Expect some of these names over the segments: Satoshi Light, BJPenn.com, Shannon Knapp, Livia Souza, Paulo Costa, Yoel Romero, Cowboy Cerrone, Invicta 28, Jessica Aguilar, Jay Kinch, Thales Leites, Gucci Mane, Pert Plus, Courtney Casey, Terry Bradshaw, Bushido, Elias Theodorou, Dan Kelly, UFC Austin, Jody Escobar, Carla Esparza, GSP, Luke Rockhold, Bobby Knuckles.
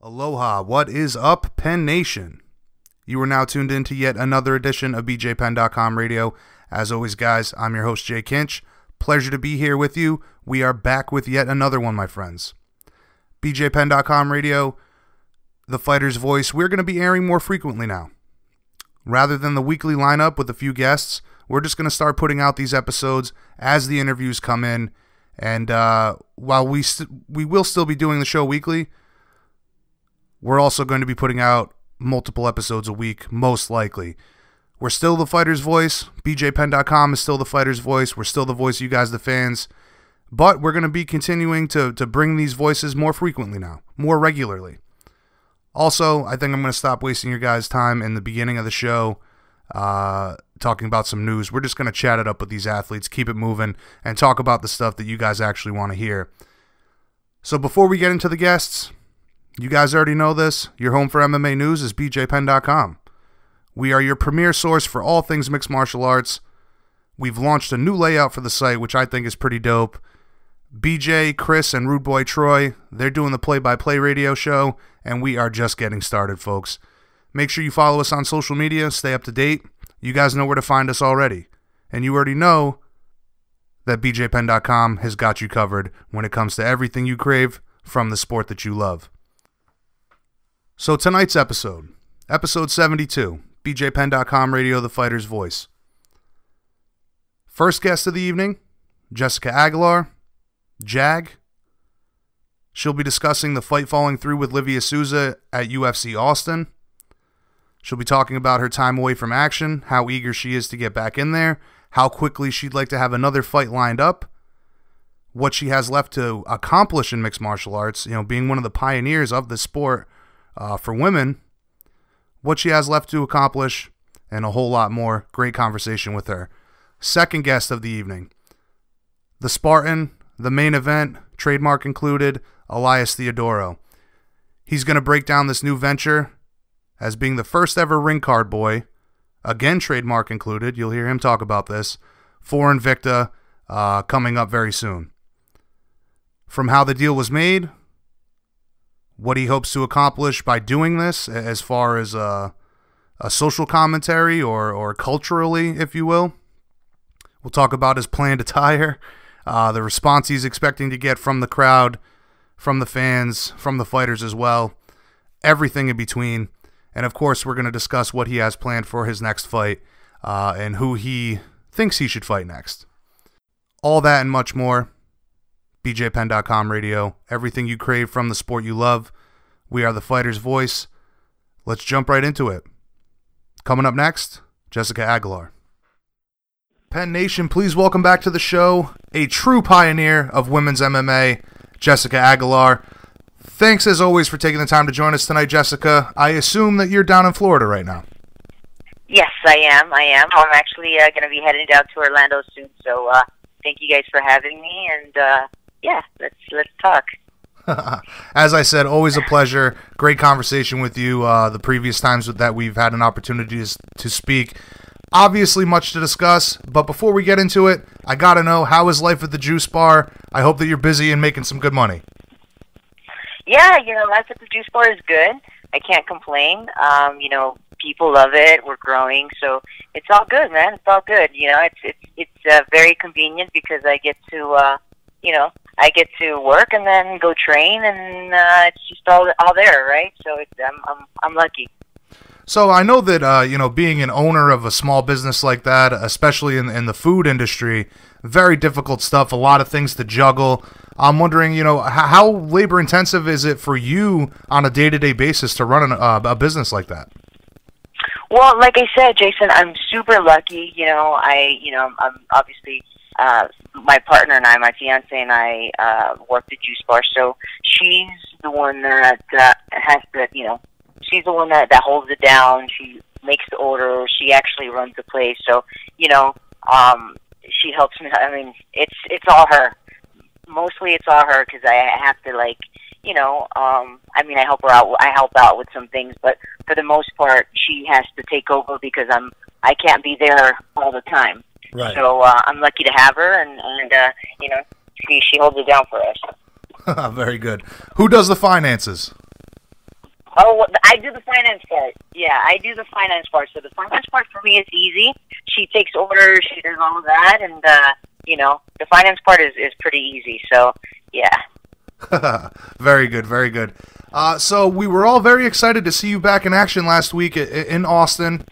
Aloha, what is up, Penn Nation? You are now tuned in to yet another edition of BJPenn.com radio. As always, guys, I'm your host, Jay Kinch. Pleasure to be here with you. We are back with yet another one, my friends. BJPenn.com radio, the fighter's voice, we're going to be airing more frequently now. Rather than the weekly lineup with a few guests, we're just going to start putting out these episodes as the interviews come in. And while we will still be doing the show weekly, we're also going to be putting out multiple episodes a week, most likely. We're still the fighter's voice. BJPenn.com is still the fighter's voice. We're still the voice of you guys, the fans. But we're going to be continuing to bring these voices more frequently now, more regularly. Also, I think I'm going to stop wasting your guys' time in the beginning of the show talking about some news. We're just going to chat it up with these athletes, keep it moving, and talk about the stuff that you guys actually want to hear. So before we get into the guests, you guys already know this. Your home for MMA news is BJPenn.com. We are your premier source for all things mixed martial arts. We've launched a new layout for the site, which I think is pretty dope. BJ, Chris, and Rude Boy Troy, they're doing the play-by-play radio show, and we are just getting started, folks. Make sure you follow us on social media. Stay up to date. You guys know where to find us already. And you already know that BJPenn.com has got you covered when it comes to everything you crave from the sport that you love. So tonight's episode, episode 72, BJPenn.com radio, the fighter's voice. First guest of the evening, Jessica Aguilar, Jag. She'll be discussing the fight falling through with Livia Souza at UFC Austin. She'll be talking about her time away from action, how eager she is to get back in there, how quickly she'd like to have another fight lined up, what she has left to accomplish in mixed martial arts, you know, being one of the pioneers of the sport. For women, what she has left to accomplish, and a whole lot more. Great conversation with her. Second guest of the evening, the Spartan, the main event, trademark included, Elias Theodorou. He's going to break down this new venture as being the first ever ring card boy, again trademark included, you'll hear him talk about this, for Invicta coming up very soon. From how the deal was made, what he hopes to accomplish by doing this as far as a social commentary or culturally, if you will. We'll talk about his planned attire, the response he's expecting to get from the crowd, from the fans, from the fighters as well, everything in between. And, of course, we're going to discuss what he has planned for his next fight and who he thinks he should fight next. All that and much more. BJPenn.com radio, everything you crave from the sport you love. We are the fighter's voice. Let's jump right into it. Coming up next, Jessica Aguilar. Penn Nation, please welcome back to the show a true pioneer of women's MMA, Jessica Aguilar. Thanks as always for taking the time to join us tonight, Jessica. I assume that you're down in Florida right now. Yes, I am. I'm actually going to be heading down to Orlando soon, so thank you guys for having me, and yeah, let's talk. As I said, always a pleasure. Great conversation with you the previous times that we've had an opportunity to speak. Obviously much to discuss, but before we get into it, I got to know, how is life at the juice bar? I hope that you're busy and making some good money. Yeah, you know, life at the juice bar is good. I can't complain. You know, people love it. We're growing, so it's all good, man. It's all good. You know, it's very convenient because I get to I get to work and then go train, and it's just all there, right? So I'm lucky. So I know that being an owner of a small business like that, especially in the food industry, very difficult stuff. A lot of things to juggle. I'm wondering, how labor intensive is it for you on a day-to-day basis to run a business like that? Well, like I said, Jason, I'm super lucky. I'm obviously my partner and I, my fiance and I, work the juice bar. So she's the one that has to, she's the one that holds it down. She makes the order. She actually runs the place. So she helps me. I mean, it's all her. Mostly it's all her because I have to, I help her out. I help out with some things, but for the most part, she has to take over because I can't be there all the time. Right. So I'm lucky to have her, and she holds it down for us. Very good. Who does the finances? Oh, I do the finance part. Yeah, I do the finance part. So the finance part for me is easy. She takes orders, she does all of that, and, you know, the finance part is pretty easy. So, yeah. Very good, very good. So we were all very excited to see you back in action last week in Austin,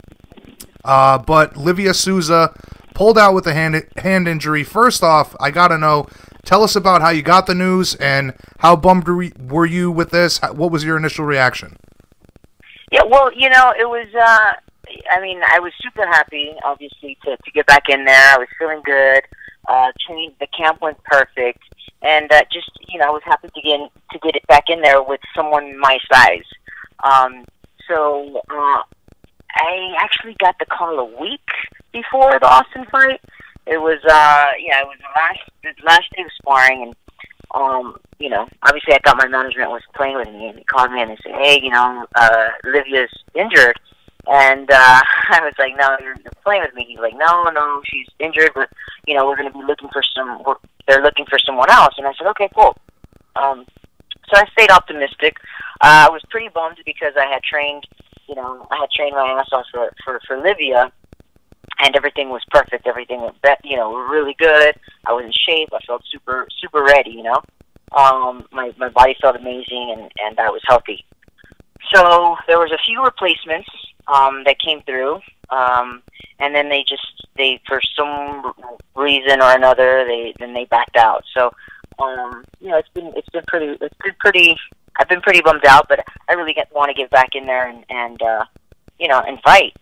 but Livia Souza pulled out with a hand injury. First off, I got to know, tell us about how you got the news and how bummed were you with this? What was your initial reaction? Yeah, well, you know, it was, I mean, I was super happy, obviously, to get back in there. I was feeling good. The camp went perfect. And just, you know, I was happy to get it back in there with someone my size. So I actually got the call a week before the Austin fight. It was, it was the last day of sparring, and, you know, obviously I thought my management was playing with me, and they called me and they said, hey, you know, Livia's injured, and I was like, no, you're playing with me. He's like, no, she's injured, but, you know, we're going to be they're looking for someone else, and I said, okay, cool. So I stayed optimistic. I was pretty bummed because I had trained my ass off for Livia, and everything was perfect. Everything was, you know, really good. I was in shape. I felt super, super ready, you know. My body felt amazing, and I was healthy. So there was a few replacements that came through, and then they for some reason or another they backed out. So you know, it's been pretty. I've been pretty bummed out, but I really want to get back in there and you know, and fight.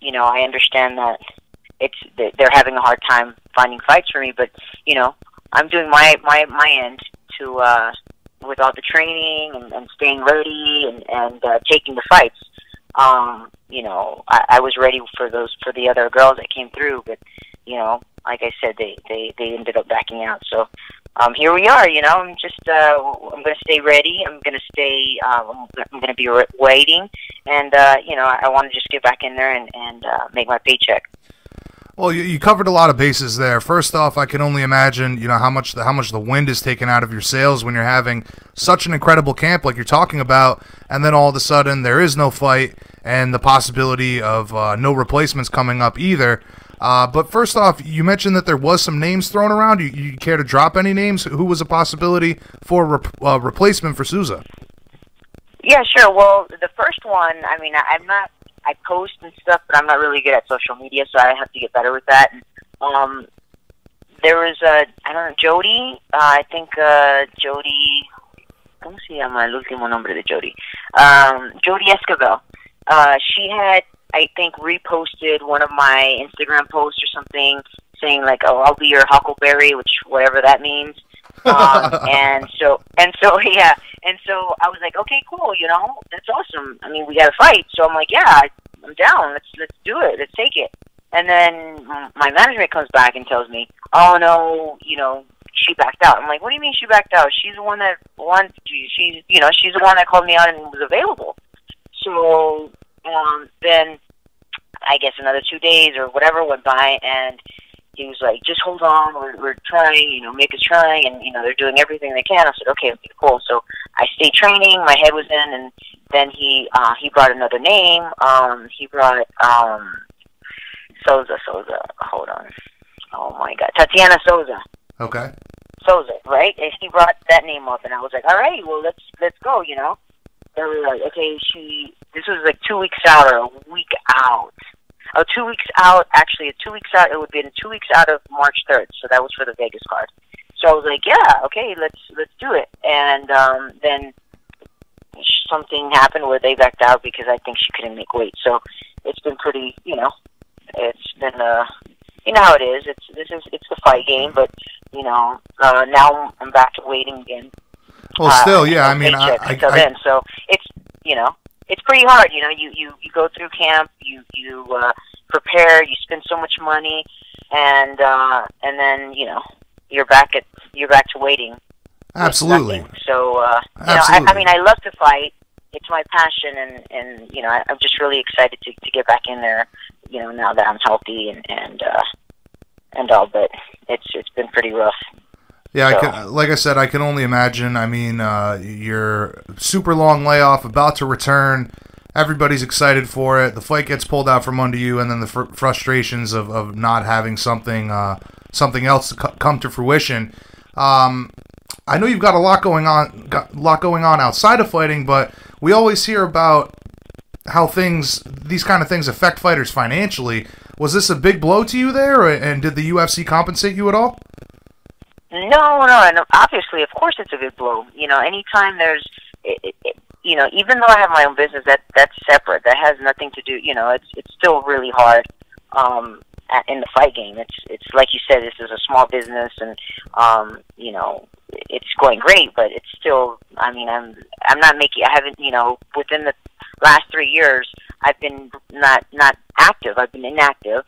You know, I understand that they're having a hard time finding fights for me, but you know, I'm doing my end to with all the training and staying ready and taking the fights. You know, I was ready for the other girls that came through, but you know, like I said, they ended up backing out. So here we are. You know, I'm just I'm gonna stay ready. I'm gonna stay. I'm gonna be waiting. And, you know, I want to just get back in there and make my paycheck. Well, you covered a lot of bases there. First off, I can only imagine, you know, how much the wind is taken out of your sails when you're having such an incredible camp like you're talking about, and then all of a sudden there is no fight and the possibility of no replacements coming up either. But first off, you mentioned that there was some names thrown around. You care to drop any names? Who was a possibility for replacement for Souza? Yeah, sure. Well, the first one, I mean, I post and stuff, but I'm not really good at social media, so I have to get better with that. And, there was Jody. I think Jody. ¿Cómo se llama el último nombre de Jody? Jody Escobar. She had, I think, reposted one of my Instagram posts or something, saying like, "Oh, I'll be your Huckleberry," which whatever that means. And so I was like, okay, cool, you know, that's awesome. I mean, we got to fight. So I'm like, yeah, I'm down. Let's do it. Let's take it. And then my management comes back and tells me, oh no, you know, she backed out. I'm like, what do you mean she backed out? She's the one that wants. She's, you know, she's the one that called me out and was available. So then I guess another 2 days or whatever went by, and he was like, just hold on, we're trying, you know, Mick is trying, and, you know, they're doing everything they can. I said, okay, cool. So I stayed training, my head was in, and then he brought another name. He brought Sosa, hold on. Oh, my God. Tatiana Sosa. Okay. Sosa, right? And he brought that name up, and I was like, all right, well, let's go, you know. And we were like, okay, this was like 2 weeks out or a week out. Oh, 2 weeks out, actually, 2 weeks out, it would be 2 weeks out of March 3rd, so that was for the Vegas card. So I was like, yeah, okay, let's do it. And then something happened where they backed out because I think she couldn't make weight. So it's been pretty, you know, it's been, you know how it is. It's the fight game, but, you know, now I'm back to waiting again. Well, still, yeah, I mean, so it's, you know. It's pretty hard, you know, you go through camp, you prepare, you spend so much money, and then, you know, you're back to waiting. Absolutely. So, absolutely. You know, I mean, I love to fight. It's my passion, and you know, I'm just really excited to get back in there, you know, now that I'm healthy and all, but it's been pretty rough. Yeah, so. Like I said, I can only imagine. I mean, your super long layoff, about to return. Everybody's excited for it. The fight gets pulled out from under you, and then the frustrations of not having something else to come to fruition. I know you've got a lot going on outside of fighting, but we always hear about how these kind of things affect fighters financially. Was this a big blow to you there, and did the UFC compensate you at all? No, and obviously, of course, it's a big blow. You know, anytime there's, you know, even though I have my own business, that's separate. That has nothing to do. You know, it's still really hard in the fight game. It's like you said, this is a small business, and you know, it's going great, but it's still. I mean, I'm not making. I haven't. You know, within the last 3 years, I've been not active. I've been inactive.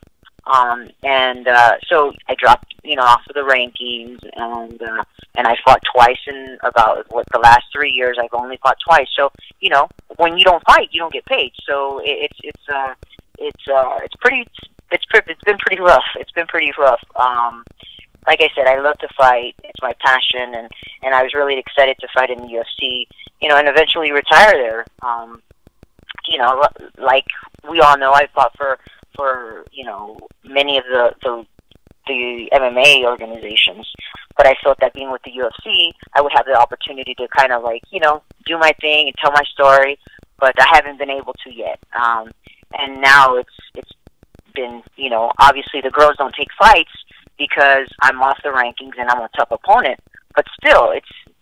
So I dropped, you know, off of the rankings, and I fought twice in about the last 3 years. I've only fought twice. So, you know, when you don't fight, you don't get paid. So it's been pretty rough. It's been pretty rough. Like I said, I love to fight. It's my passion, and I was really excited to fight in the UFC, you know, and eventually retire there. You know, like we all know, I fought for you know, many of the MMA organizations, but I felt that being with the UFC, I would have the opportunity to kind of like, you know, do my thing and tell my story, but I haven't been able to yet. And now it's been, you know, obviously the girls don't take fights because I'm off the rankings and I'm a tough opponent, but still,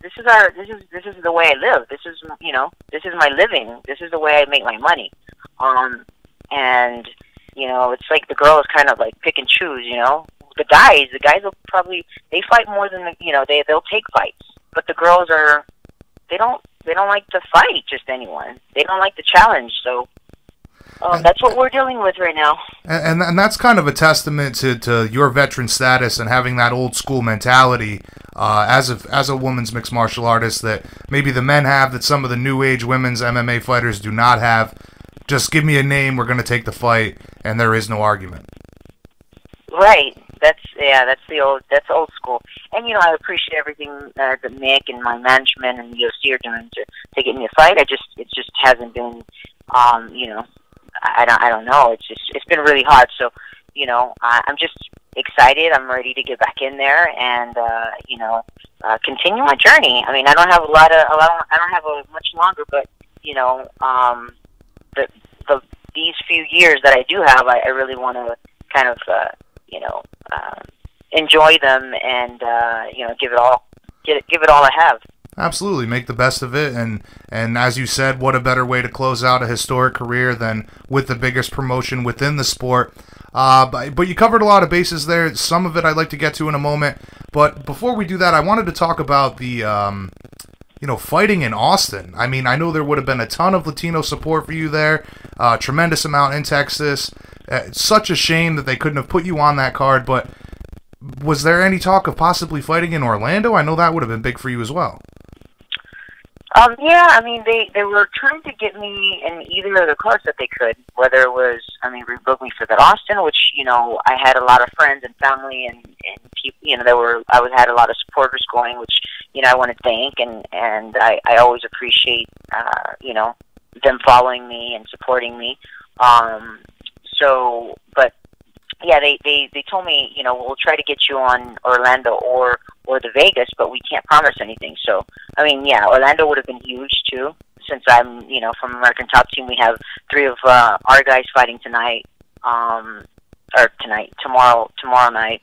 this is the way I live. This is, you know, this is my living. This is the way I make my money. And you know, it's like the girls kind of like pick and choose, you know. The guys will probably, they fight more than, you know, they'll take fights. But the girls are, they don't like to fight just anyone. They don't like the challenge. So that's what we're dealing with right now. And that's kind of a testament to your veteran status and having that old school mentality as a woman's mixed martial artist that maybe the men have that some of the new age women's MMA fighters do not have. Just give me a name, we're going to take the fight, and there is no argument. Right. That's old school. And, you know, I appreciate everything that Nick and my management and the UFC are doing to get me a fight. It just hasn't been, you know, I don't know. It's been really hard. So, you know, I'm just excited. I'm ready to get back in there and, you know, continue my journey. I mean, I don't have much longer, but, you know, these few years that I do have, I really want to kind of, you know, enjoy them and, you know, give it all I have. Absolutely. Make the best of it. And as you said, what a better way to close out a historic career than with the biggest promotion within the sport. But you covered a lot of bases there. Some of it I'd like to get to in a moment. But before we do that, I wanted to talk about the, you know, fighting in Austin. I mean, I know there would have been a ton of Latino support for you there, tremendous amount in Texas. It's such a shame that they couldn't have put you on that card, but was there any talk of possibly fighting in Orlando? I know that would have been big for you as well. Yeah, I mean, they were trying to get me in either of the cards that they could, whether it was, I mean, rebook me for that Austin, which, you know, I had a lot of friends and family and people, you know, I had a lot of supporters going, which, you know, I want to thank, and I always appreciate, you know, them following me and supporting me. So, but yeah, they told me, you know, we'll try to get you on Orlando or the Vegas, but we can't promise anything. So, I mean, yeah, Orlando would have been huge too, since I'm, you know, from American Top Team. We have three of our guys fighting tonight, or tonight, tomorrow night.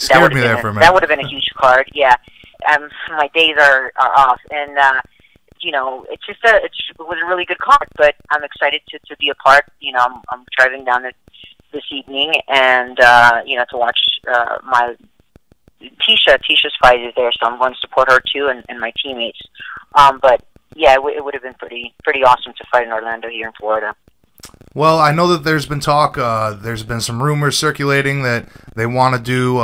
Scared me there for a minute. That would have been a huge card. Yeah. My days are off, and you know, it was a really good card. But I'm excited to be a part. You know, I'm driving down this evening, and you know, to watch my Tisha's fight is there, so I'm going to support her too, and my teammates. But yeah, it would have been pretty awesome to fight in Orlando here in Florida. Well, I know that there's been talk, there's been some rumors circulating that they want to do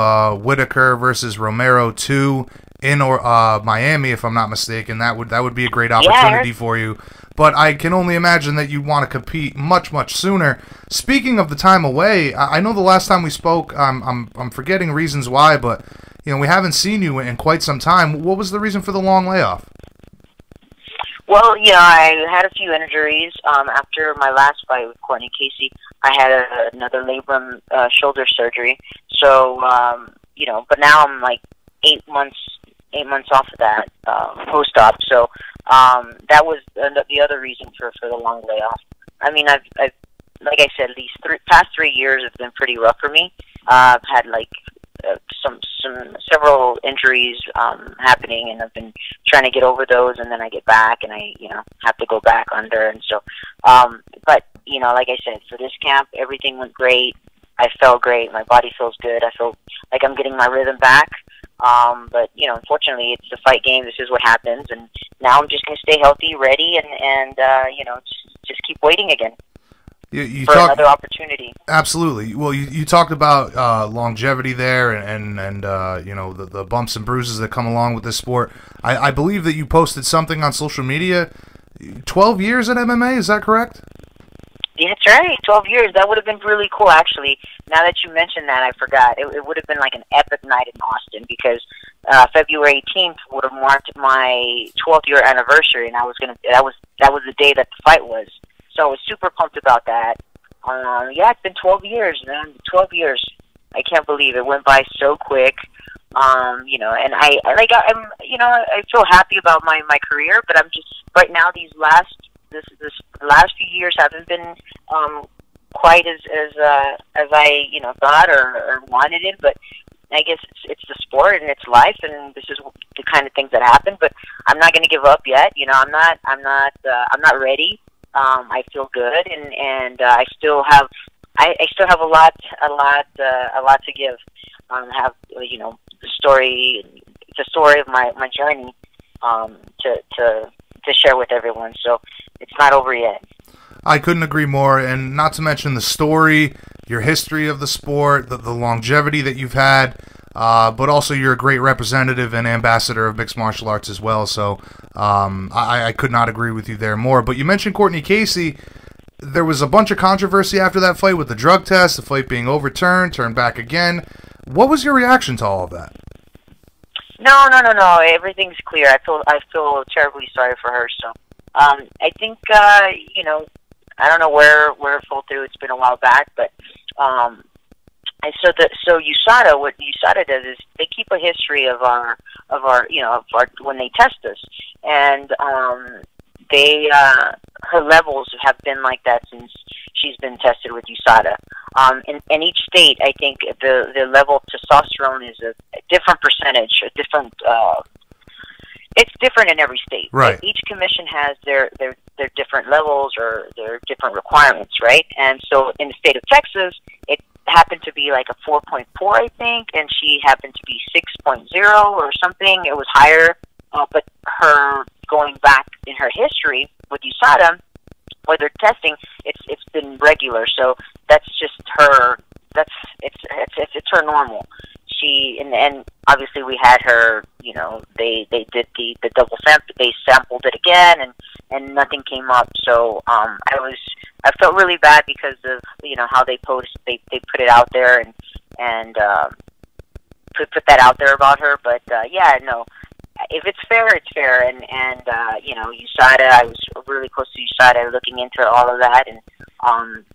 Whitaker versus Romero 2 in Miami, if I'm not mistaken. That would be a great opportunity for you. But I can only imagine that you want to compete much, much sooner. Speaking of the time away, I know the last time we spoke, I'm forgetting reasons why, but you know, we haven't seen you in quite some time. What was the reason for the long layoff? Well, you know, I had a few injuries. After my last fight with Courtney Casey, I had another labrum shoulder surgery. So, you know, but now I'm like 8 months off of that post-op. So that was the other reason for the long layoff. I mean, I've like I said, these past 3 years have been pretty rough for me. I've had like several injuries happening, and I've been trying to get over those, and then I get back, and I, you know, have to go back under, and so, but, you know, like I said, for this camp, everything went great. I felt great. My body feels good. I feel like I'm getting my rhythm back. But, you know, unfortunately, it's a fight game. This is what happens, and now I'm just going to stay healthy, ready, and you know, just keep waiting again. You talk another opportunity. Absolutely. Well, you talked about longevity there, and you know, the bumps and bruises that come along with this sport. I believe that you posted something on social media. 12 years at MMA, is that correct? Yeah, that's right. 12 years. That would have been really cool, actually. Now that you mentioned that, I forgot. It would have been like an epic night in Austin, because February 18th would have marked my 12th year anniversary, and I was gonna. That was the day that the fight was. So I was super pumped about that. Yeah, it's been 12 years, man. 12 years. I can't believe it went by so quick. You know, and I'm, you know, I feel happy about my career, but I'm just right now. This last few years haven't been quite as I, you know, thought or wanted it, but I guess it's the sport and it's life, and this is the kind of things that happen. But I'm not going to give up yet. You know, I'm not ready. I feel good, and I still have a lot to give. Have, you know, the story of my journey to share with everyone. So it's not over yet. I couldn't agree more, and not to mention the story, your history of the sport, the longevity that you've had. But also, you're a great representative and ambassador of mixed martial arts as well. So I could not agree with you there more. But you mentioned Courtney Casey. There was a bunch of controversy after that fight with the drug test, the fight being overturned, turned back again. What was your reaction to all of that? No. Everything's clear. I feel terribly sorry for her. So I think, you know, I don't know where it fell through. It's been a while back, but. And so USADA, what USADA does is they keep a history of our when they test us, and they her levels have been like that since she's been tested with USADA. In each state, I think the level of testosterone is a different percentage, a different. It's different in every state. Right. Each commission has their different levels or their different requirements, right? And so in the state of Texas, it happened to be like a 4.4, I think, and she happened to be 6.0 or something. It was higher, but her going back in her history with USADA, where they're testing, it's been regular. So that's just her. That's it's her normal. She and obviously we had her. You know, they did the double sample. They sampled it again, and nothing came up. So I felt really bad because of, you know, how they put it out there and put that out there about her. But yeah, no, if it's fair, it's fair. And you know, USADA, I was really close to USADA, looking into all of that, and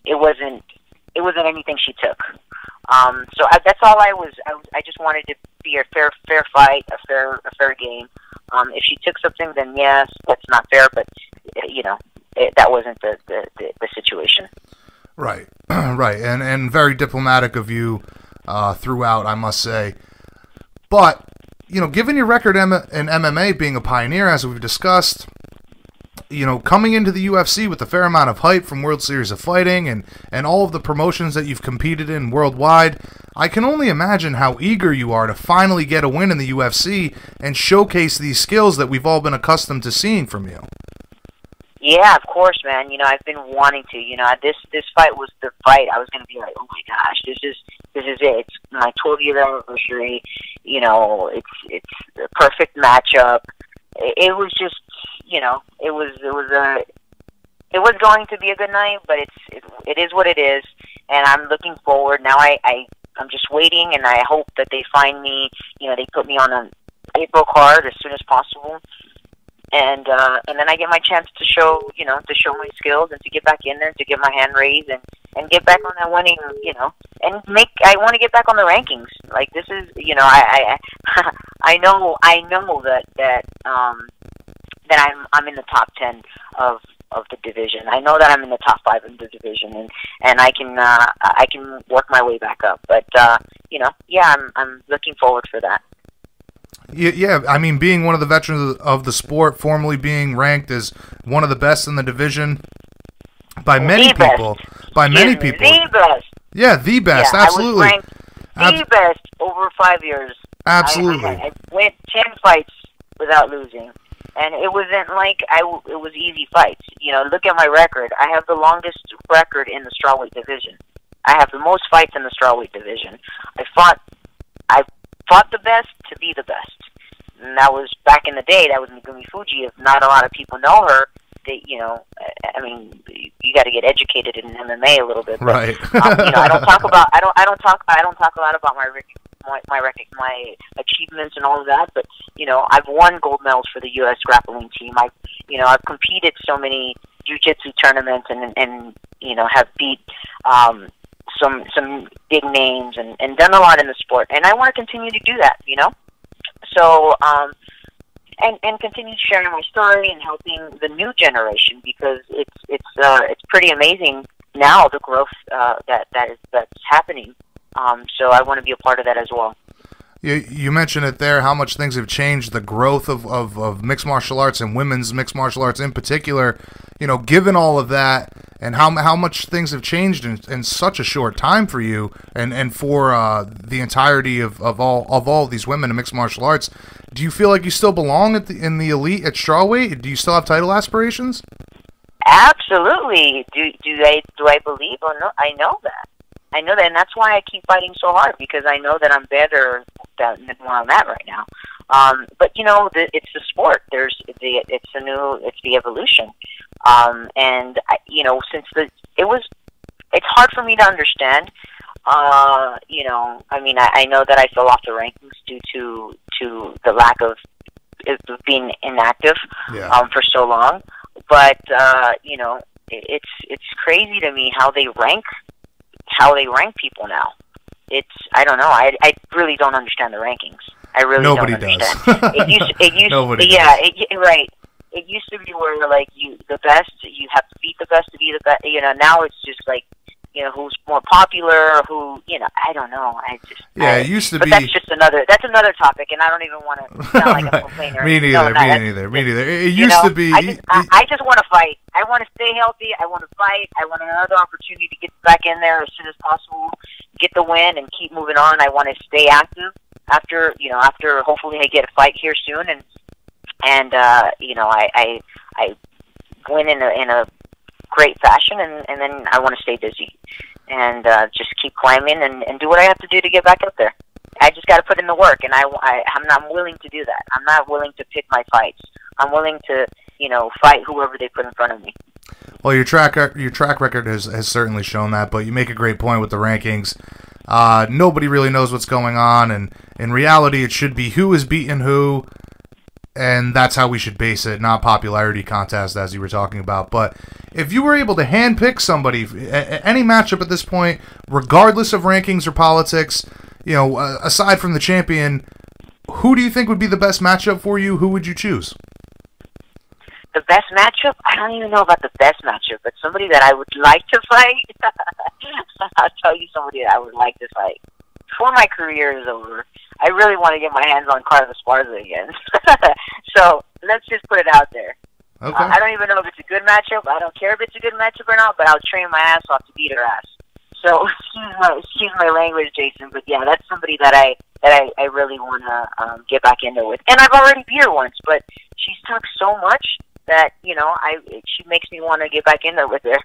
it wasn't anything she took. So that's all I was. I just wanted to be a fair fight, a fair game. If she took something, then yes, that's not fair. But you know. That wasn't the situation. Right, right, and very diplomatic of you throughout, I must say. But, you know, given your record in MMA, being a pioneer, as we've discussed, you know, coming into the UFC with a fair amount of hype from World Series of Fighting and all of the promotions that you've competed in worldwide, I can only imagine how eager you are to finally get a win in the UFC and showcase these skills that we've all been accustomed to seeing from you. Yeah, of course, man. You know, I've been wanting to. You know, this fight was the fight. I was going to be like, oh my gosh, this is it. It's my 12-year anniversary. You know, it's the perfect matchup. It was just, you know, it was going to be a good night, but it is what it is. And I'm looking forward now. I I'm just waiting, and I hope that they find me, you know, they put me on an April card as soon as possible. And then I get my chance to show, you know, to show my skills and to get back in there, to get my hand raised and get back on that winning, you know, and make, I want to get back on the rankings. Like, this is, you know, I know that I'm in the top 10 of the division. I know that I'm in the top 5 of the division, and I can work my way back up. But, you know, yeah, I'm looking forward for that. Yeah, I mean, being one of the veterans of the sport, formerly being ranked as one of the best in the division by many people. By many people. The best. Yeah, the best, yeah, absolutely. I was ranked the best over 5 years. Absolutely. I went 10 fights without losing, and it wasn't like it was easy fights. You know, look at my record. I have the longest record in the strawweight division. I have the most fights in the strawweight division. I fought the best to be the best. And that was back in the day. That was Megumi Fujii. If not a lot of people know her, they, you know, I mean, you got to get educated in MMA a little bit. But, right. You know, I don't talk a lot about my achievements and all of that. But you know, I've won gold medals for the U.S. grappling team. I've competed so many jiu-jitsu tournaments and you know, have beat some big names and done a lot in the sport, and I want to continue to do that, you know. So and continue sharing my story and helping the new generation, because it's pretty amazing now, the growth that's happening. So I want to be a part of that as well. You mentioned it there, how much things have changed, the growth of mixed martial arts and women's mixed martial arts in particular. You know, given all of that and how much things have changed in such a short time for you and for the entirety of all these women in mixed martial arts, do you feel like you still belong in the elite at strawweight? Do you still have title aspirations? Absolutely. Do I believe or no? I know that. I know that, and that's why I keep fighting so hard, because I know that I'm better than where I'm at right now. But you know, it's the sport. It's the evolution. And I, you know, it's hard for me to understand. You know, I mean, I know that I fell off the rankings due to the lack of being inactive for so long. But you know, it's crazy to me how they rank people now. It's, I don't know. I really don't understand the rankings. I really Nobody don't understand. Does. It used Nobody yeah, does. It, right. It used to be where like the best, you have to beat the best to be the best. You know, now it's just like, you know, who's more popular, who, you know, I don't know. It used to be. But that's another topic, and I don't even want to sound like right. a complainer. Me neither. It used to be. I just want to fight. I want to stay healthy. I want to fight. I want another opportunity to get back in there as soon as possible, get the win, and keep moving on. I want to stay active after hopefully I get a fight here soon, and you know, I win in a great fashion, and then I want to stay busy and just keep climbing and do what I have to do to get back up there. I just got to put in the work, and I'm not willing to do that. I'm not willing to pick my fights. I'm willing to, you know, fight whoever they put in front of me. Well, your track record has certainly shown that, but you make a great point with the rankings. Nobody really knows what's going on, and in reality it should be who is beating who, and that's how we should base it, not popularity contest, as you were talking about. But if you were able to handpick somebody, any matchup at this point, regardless of rankings or politics, you know, aside from the champion, who do you think would be the best matchup for you? Who would you choose? The best matchup? I don't even know about the best matchup, but somebody that I would like to fight. I'll tell you somebody that I would like to fight. Before my career is over, I really want to get my hands on Carla Esparza again. So let's just put it out there. Okay. I don't even know if it's a good matchup. I don't care if it's a good matchup or not, but I'll train my ass off to beat her ass. So excuse my language, Jason, but yeah, that's somebody that I really want to get back into with. And I've already beat her once, but she's talked so much that, you know, she makes me want to get back in there with her.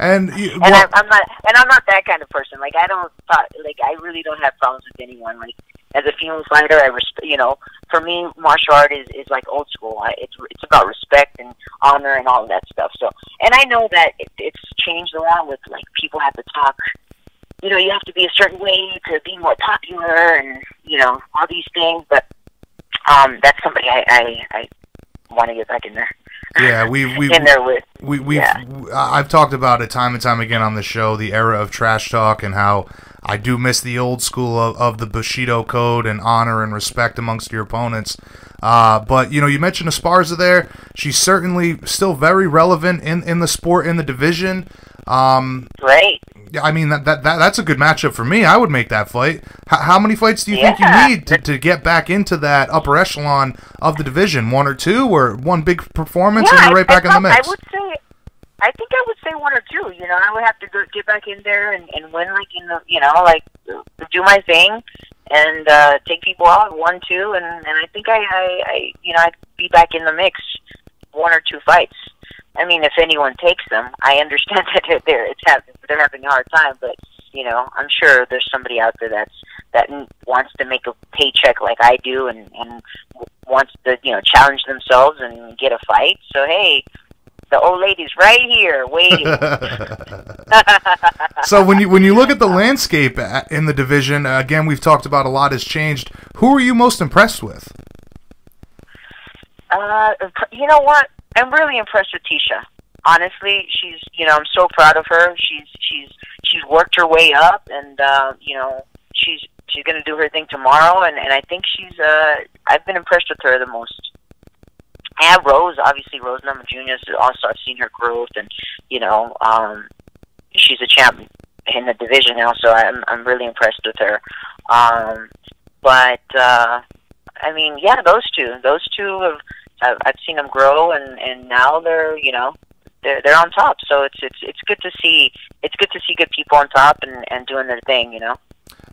I'm not that kind of person. Like, I really don't have problems with anyone. Like, as a female fighter, you know, for me, martial art is like old school. It's about respect and honor and all of that stuff. So, and I know that it's changed a lot with like people have to talk you know, you have to be a certain way to be more popular and, you know, all these things. But that's somebody I want to get back in there. Yeah, I've talked about it time and time again on the show, the era of trash talk, and how I do miss the old school of the Bushido code and honor and respect amongst your opponents. But, you know, you mentioned Esparza there. She's certainly still very relevant in the sport, in the division. Right. I mean, that's a good matchup for me. I would make that fight. How many fights do you think you need to get back into that upper echelon of the division? One or two, or one big performance, and you're back in the mix? I think I would say one or two. You know, I would have to get back in there and win, like, in the, you know, like, do my thing and take people out, 1-2, and I think I you know, I'd be back in the mix, one or two fights. I mean, if anyone takes them, I understand that they're having a hard time, but, you know, I'm sure there's somebody out there that wants to make a paycheck like I do and wants to, you know, challenge themselves and get a fight. So, hey, the old lady's right here waiting. So when you look at the landscape in the division, again, we've talked about a lot has changed. Who are you most impressed with? You know what? I'm really impressed with Tisha. Honestly, she's, you know, I'm so proud of her. She's worked her way up, and you know, she's going to do her thing tomorrow, and I think she's I've been impressed with her the most. And Rose, obviously, Rose Namajunas, also, I've seen her growth, and, you know, she's a champ in the division now, so I'm really impressed with her. I mean, yeah, those two have. I've seen them grow, and now they're on top. So it's good to see. It's good to see good people on top and doing their thing. You know,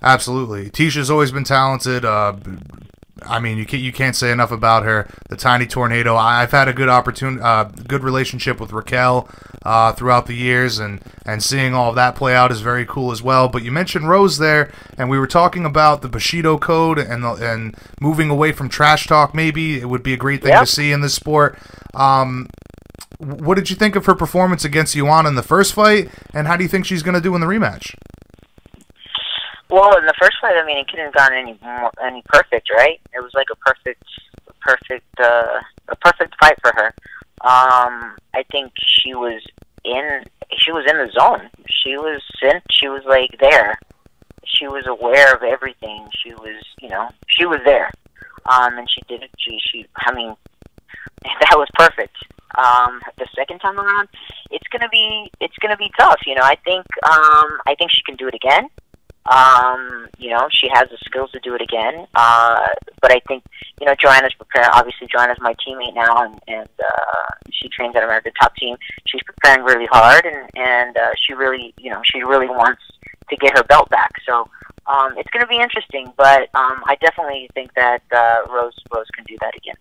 absolutely. Tisha's always been talented. I mean, you can't say enough about her. The Tiny Tornado. I've had a good relationship with Raquel throughout the years, and seeing all of that play out is very cool as well. But you mentioned Rose there, and we were talking about the Bushido code and moving away from trash talk. Maybe it would be a great thing to see in this sport. What did you think of her performance against Ioana in the first fight, and how do you think she's going to do in the rematch? Well, in the first fight, I mean, it couldn't have gone any perfect, right? It was like a perfect fight for her. I think she was in the zone. She was sent. She was like there. She was aware of everything. She was, you know, she was there, and she did it. She I mean, that was perfect. The second time around, it's gonna be tough. You know, I think she can do it again. You know, she has the skills to do it again. But I think, you know, Joanna's preparing. Obviously, Joanna's my teammate now, and she trains at American Top Team. She's preparing really hard, and she really, you know, she really wants to get her belt back. So it's going to be interesting. But I definitely think that Rose can do that again.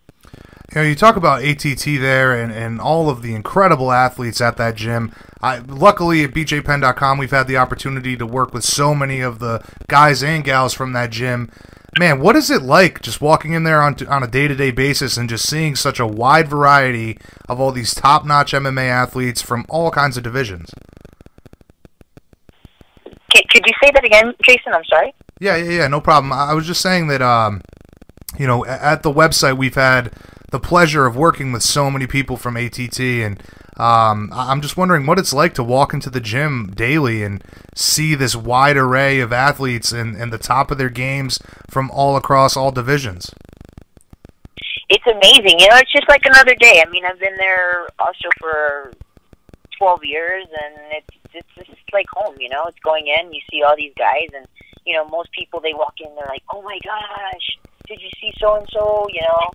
You know, you talk about ATT there and all of the incredible athletes at that gym. Luckily, at BJPenn.com, we've had the opportunity to work with so many of the guys and gals from that gym. Man, what is it like just walking in there on a day-to-day basis and just seeing such a wide variety of all these top-notch MMA athletes from all kinds of divisions? Could you say that again, Jason? I'm sorry. Yeah, no problem. I was just saying that, you know, at the website we've had the pleasure of working with so many people from ATT, and I'm just wondering what it's like to walk into the gym daily and see this wide array of athletes and the top of their games from all across all divisions. It's amazing. You know, it's just like another day. I mean, I've been there also for 12 years, and it's just like home, you know. It's going in, you see all these guys, and, you know, most people, they walk in, they're like, oh my gosh, did you see so-and-so, you know.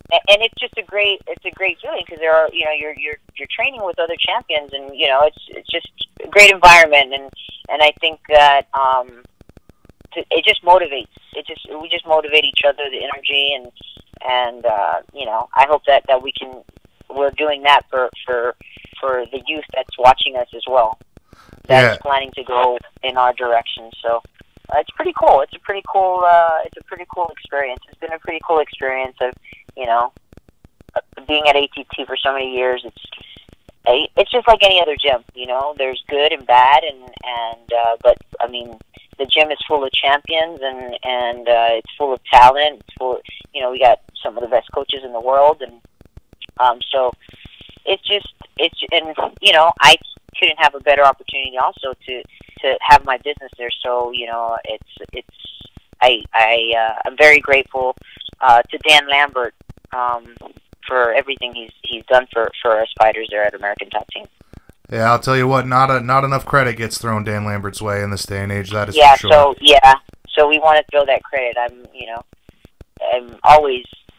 And it's just a great feeling, because there are, you know, you're training with other champions, and, you know, it's just a great environment, and I think that it just motivates. We just motivate each other, the energy, and you know, I hope that we're doing that for the youth that's watching us as well, that's planning to go in our direction. So. It's pretty cool. It's a pretty cool experience. It's been a pretty cool experience of, you know, being at ATT for so many years. It's it's just like any other gym, you know. There's good and bad, but I mean, the gym is full of champions, and it's full of talent. It's full, you know, we got some of the best coaches in the world, so I couldn't have a better opportunity also to have my business there. So, you know, I'm very grateful to Dan Lambert for everything he's done for us fighters there at American Top Team. Yeah, I'll tell you what, not enough credit gets thrown Dan Lambert's way in this day and age. That is for sure. So we want to throw that credit.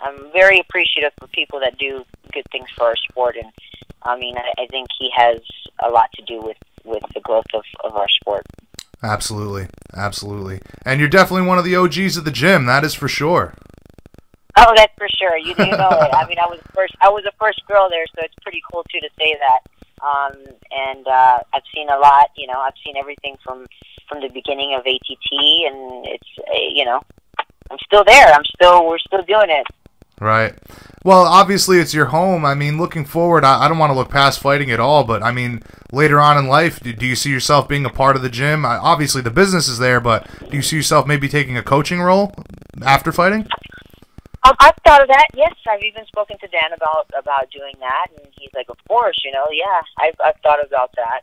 I'm very appreciative for people that do good things for our sport, and I mean, I think he has a lot to do with the growth of our sport. Absolutely. And you're definitely one of the OGs of the gym. That is for sure. Oh, that's for sure. You know it. I mean, I was the first girl there, so it's pretty cool too to say that. And I've seen a lot. You know, I've seen everything from the beginning of ATT, and it's, you know, I'm still there. We're still doing it. Right. Well, obviously it's your home. I mean, looking forward, I don't want to look past fighting at all, but I mean, later on in life, do you see yourself being a part of the gym? Obviously the business is there, but do you see yourself maybe taking a coaching role after fighting? I've thought of that. Yes, I've even spoken to Dan about doing that, and he's like, "Of course, you know, yeah." I've thought about that.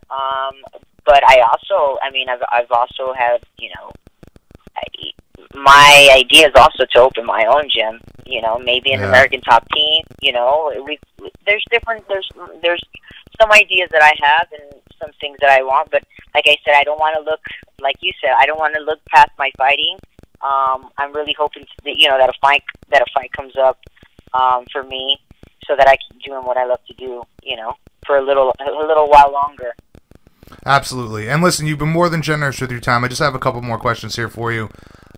But I also, I mean, I've also had, you know, my idea is also to open my own gym. You know, maybe an American Top Team. You know, there's some ideas that I have and some things that I want. But like I said, I don't want to look, like you said, I don't want to look past my fighting. I'm really hoping that a fight comes up for me, so that I keep doing what I love to do, you know, for a little while longer. Absolutely. And listen, you've been more than generous with your time. I just have a couple more questions here for you.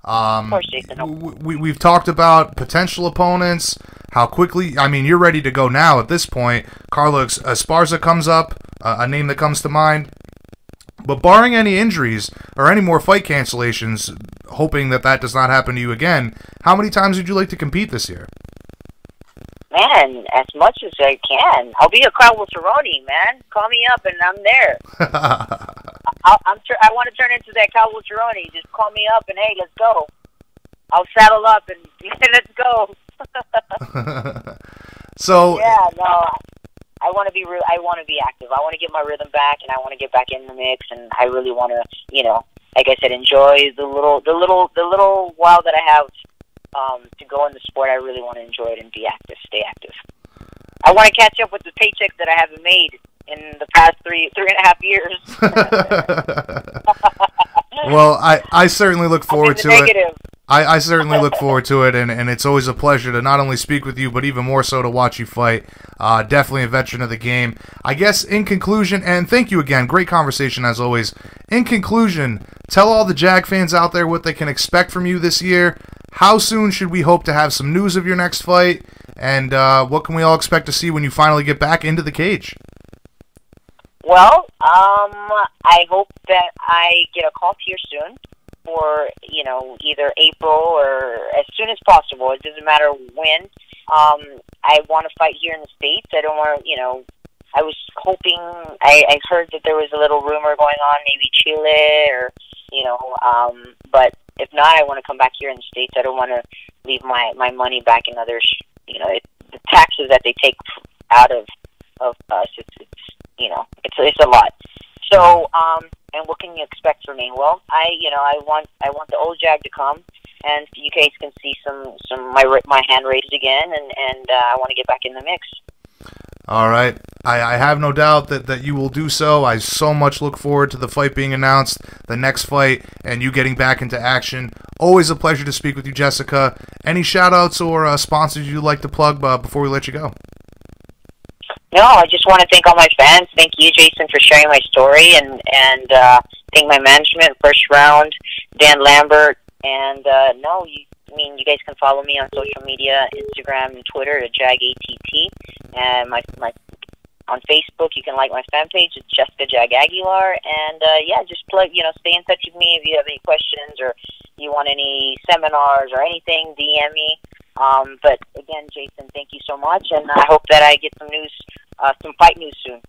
Of course, Jason. We've talked about potential opponents, how quickly, I mean, you're ready to go now at this point. Carla Esparza comes up, a name that comes to mind. But barring any injuries or any more fight cancellations, hoping that does not happen to you again, how many times would you like to compete this year? Man, as much as I can. I'll be a Cowboy Cerrone, man. Call me up and I'm there. I want to turn into that Cowboy Cerrone. Just call me up and, hey, let's go. I'll saddle up and let's go. So yeah, no. I want to be active. I want to get my rhythm back, and I want to get back in the mix. And I really want to, you know, like I said, enjoy the little while that I have to go in the sport. I really want to enjoy it and be active, stay active. I want to catch up with the paychecks that I haven't made in the past three and a half years. Well, I certainly look forward to it. I certainly look forward to it, and it's always a pleasure to not only speak with you, but even more so to watch you fight. Definitely a veteran of the game. I guess in conclusion, and thank you again, great conversation as always. In conclusion, tell all the Jag fans out there what they can expect from you this year. How soon should we hope to have some news of your next fight? And what can we all expect to see when you finally get back into the cage? Well, I hope that I get a call here soon. Or, you know, either April or as soon as possible. It doesn't matter when. I want to fight here in the States. I don't want to, you know, I was hoping, I heard that there was a little rumor going on, maybe Chile or, you know, but if not, I want to come back here in the States. I don't want to leave my money back in others. You know, the taxes that they take out of us, you know, it's a lot. So, and what can you expect from me? Well, I want the old Jag to come, and you guys can see my hand raised again, and I want to get back in the mix. All right. I have no doubt that you will do so. I so much look forward to the fight being announced, the next fight, and you getting back into action. Always a pleasure to speak with you, Jessica. Any shout-outs or sponsors you'd like to plug before we let you go? No, I just want to thank all my fans. Thank you, Jason, for sharing my story, and thank my management, First Round, Dan Lambert, you guys can follow me on social media, Instagram and Twitter at JagATT, and my on Facebook you can like my fan page, it's Jessica Jag Aguilar, and just plug, you know, stay in touch with me if you have any questions or you want any seminars or anything, DM me. But again, Jason, thank you so much, and I hope that I get some news, some fight news soon.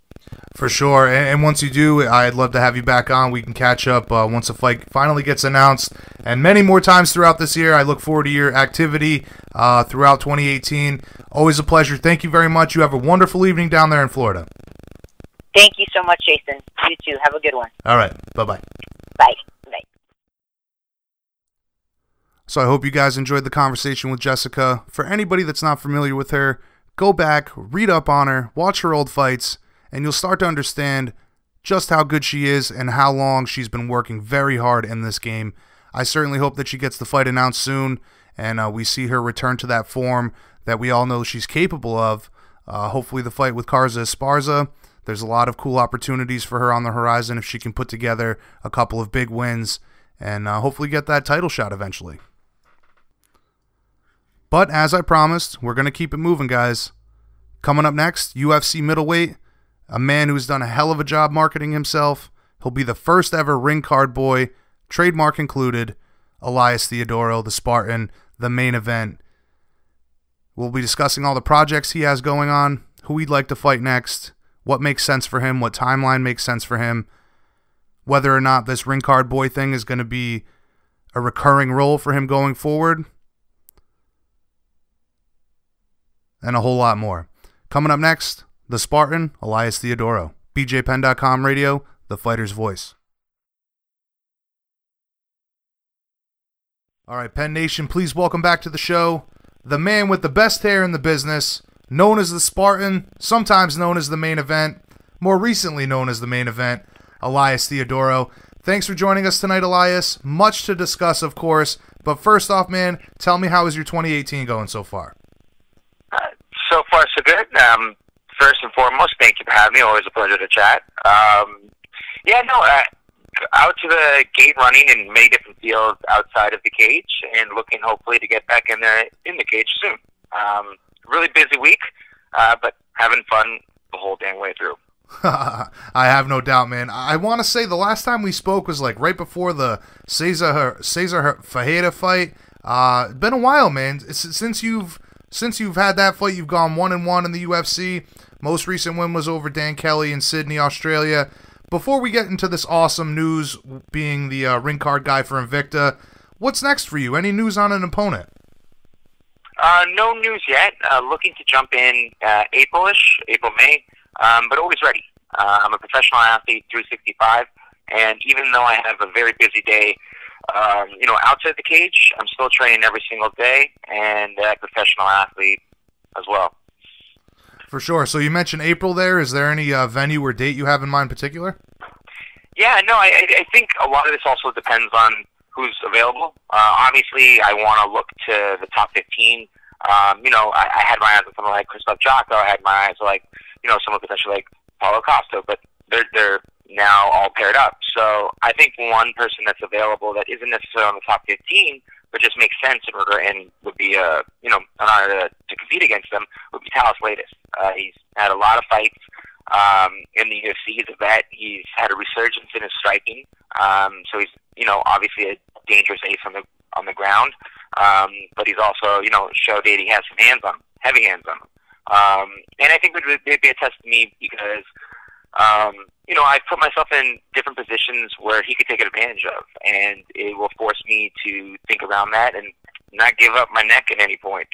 For sure, and once you do, I'd love to have you back on. We can catch up once the fight finally gets announced, and many more times throughout this year. I look forward to your activity throughout 2018. Always a pleasure. Thank you very much. You have a wonderful evening down there in Florida. Thank you so much, Jason. You too. Have a good one. All right. Bye-bye. Bye. Bye. So I hope you guys enjoyed the conversation with Jessica. For anybody that's not familiar with her, go back, read up on her, watch her old fights, and you'll start to understand just how good she is and how long she's been working very hard in this game. I certainly hope that she gets the fight announced soon, and we see her return to that form that we all know she's capable of. Hopefully the fight with Carla Esparza. There's a lot of cool opportunities for her on the horizon if she can put together a couple of big wins and hopefully get that title shot eventually. But as I promised, we're going to keep it moving, guys. Coming up next, UFC middleweight. A man who's done a hell of a job marketing himself. He'll be the first ever ring card boy, trademark included, Elias Theodorou, the Spartan, the main event. We'll be discussing all the projects he has going on, who he'd like to fight next, what makes sense for him, what timeline makes sense for him, whether or not this ring card boy thing is going to be a recurring role for him going forward, and a whole lot more. Coming up next, the Spartan, Elias Theodorou. BJPenn.com Radio, the fighter's voice. All right, Penn Nation, please welcome back to the show the man with the best hair in the business, known as the Spartan, sometimes known as the main event, more recently known as the main event, Elias Theodorou. Thanks for joining us tonight, Elias. Much to discuss, of course. But first off, man, tell me, how is your 2018 going so far? So far, so good. First and foremost, thank you for having me. Always a pleasure to chat. Out to the gate running in many different fields outside of the cage and looking hopefully to get back in there in the cage soon. Really busy week, but having fun the whole dang way through. I have no doubt, man. I want to say the last time we spoke was like right before the Cesar Fajeda fight. Been a while, man. Since you've had that fight, you've gone 1-1 in the UFC. Most recent win was over Dan Kelly in Sydney, Australia. Before we get into this awesome news, being the ring card guy for Invicta, what's next for you? Any news on an opponent? No news yet. Looking to jump in April-ish, April-May, but always ready. I'm a professional athlete, 365, and even though I have a very busy day, outside the cage, I'm still training every single day, and a professional athlete as well. For sure. So you mentioned April there. Is there any venue or date you have in mind in particular? Yeah, no, I think a lot of this also depends on who's available. Obviously, I want to look to the top 15. I had my eyes on someone like Krzysztof Jotko. I had my eyes on, someone potentially like Paulo Costa, but they're now all paired up. So I think one person that's available that isn't necessarily on the top 15, but just makes sense in order and would be an honor to compete against them, would be Thales Leites. He's had a lot of fights in the UFC. He's a vet. He's had a resurgence in his striking. So he's obviously a dangerous ace on the ground. But he's also showed that he has some hands on him, heavy hands on him. And I think it would be a test to me because. I put myself in different positions where he could take advantage of, and it will force me to think around that and not give up my neck at any point.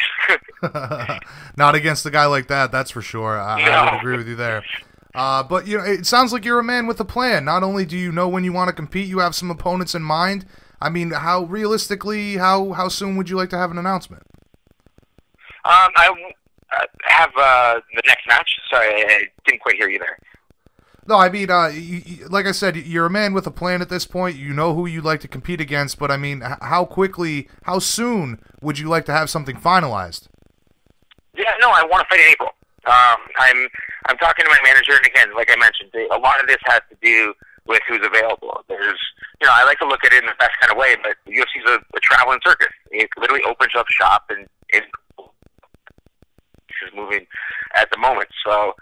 Not against a guy like that, that's for sure. I would agree with you there. But it sounds like you're a man with a plan. Not only do you know when you want to compete, you have some opponents in mind. I mean, how realistically, how soon would you like to have an announcement? I have the next match. Sorry, I didn't quite hear you there. No, I mean, like I said, you're a man with a plan at this point. You know who you'd like to compete against, but I mean, how soon would you like to have something finalized? Yeah, no, I want to fight in April. I'm talking to my manager, and again, like I mentioned, a lot of this has to do with who's available. There's, I like to look at it in the best kind of way, but the UFC's a traveling circus. It literally opens up shop and is moving at the moment, so.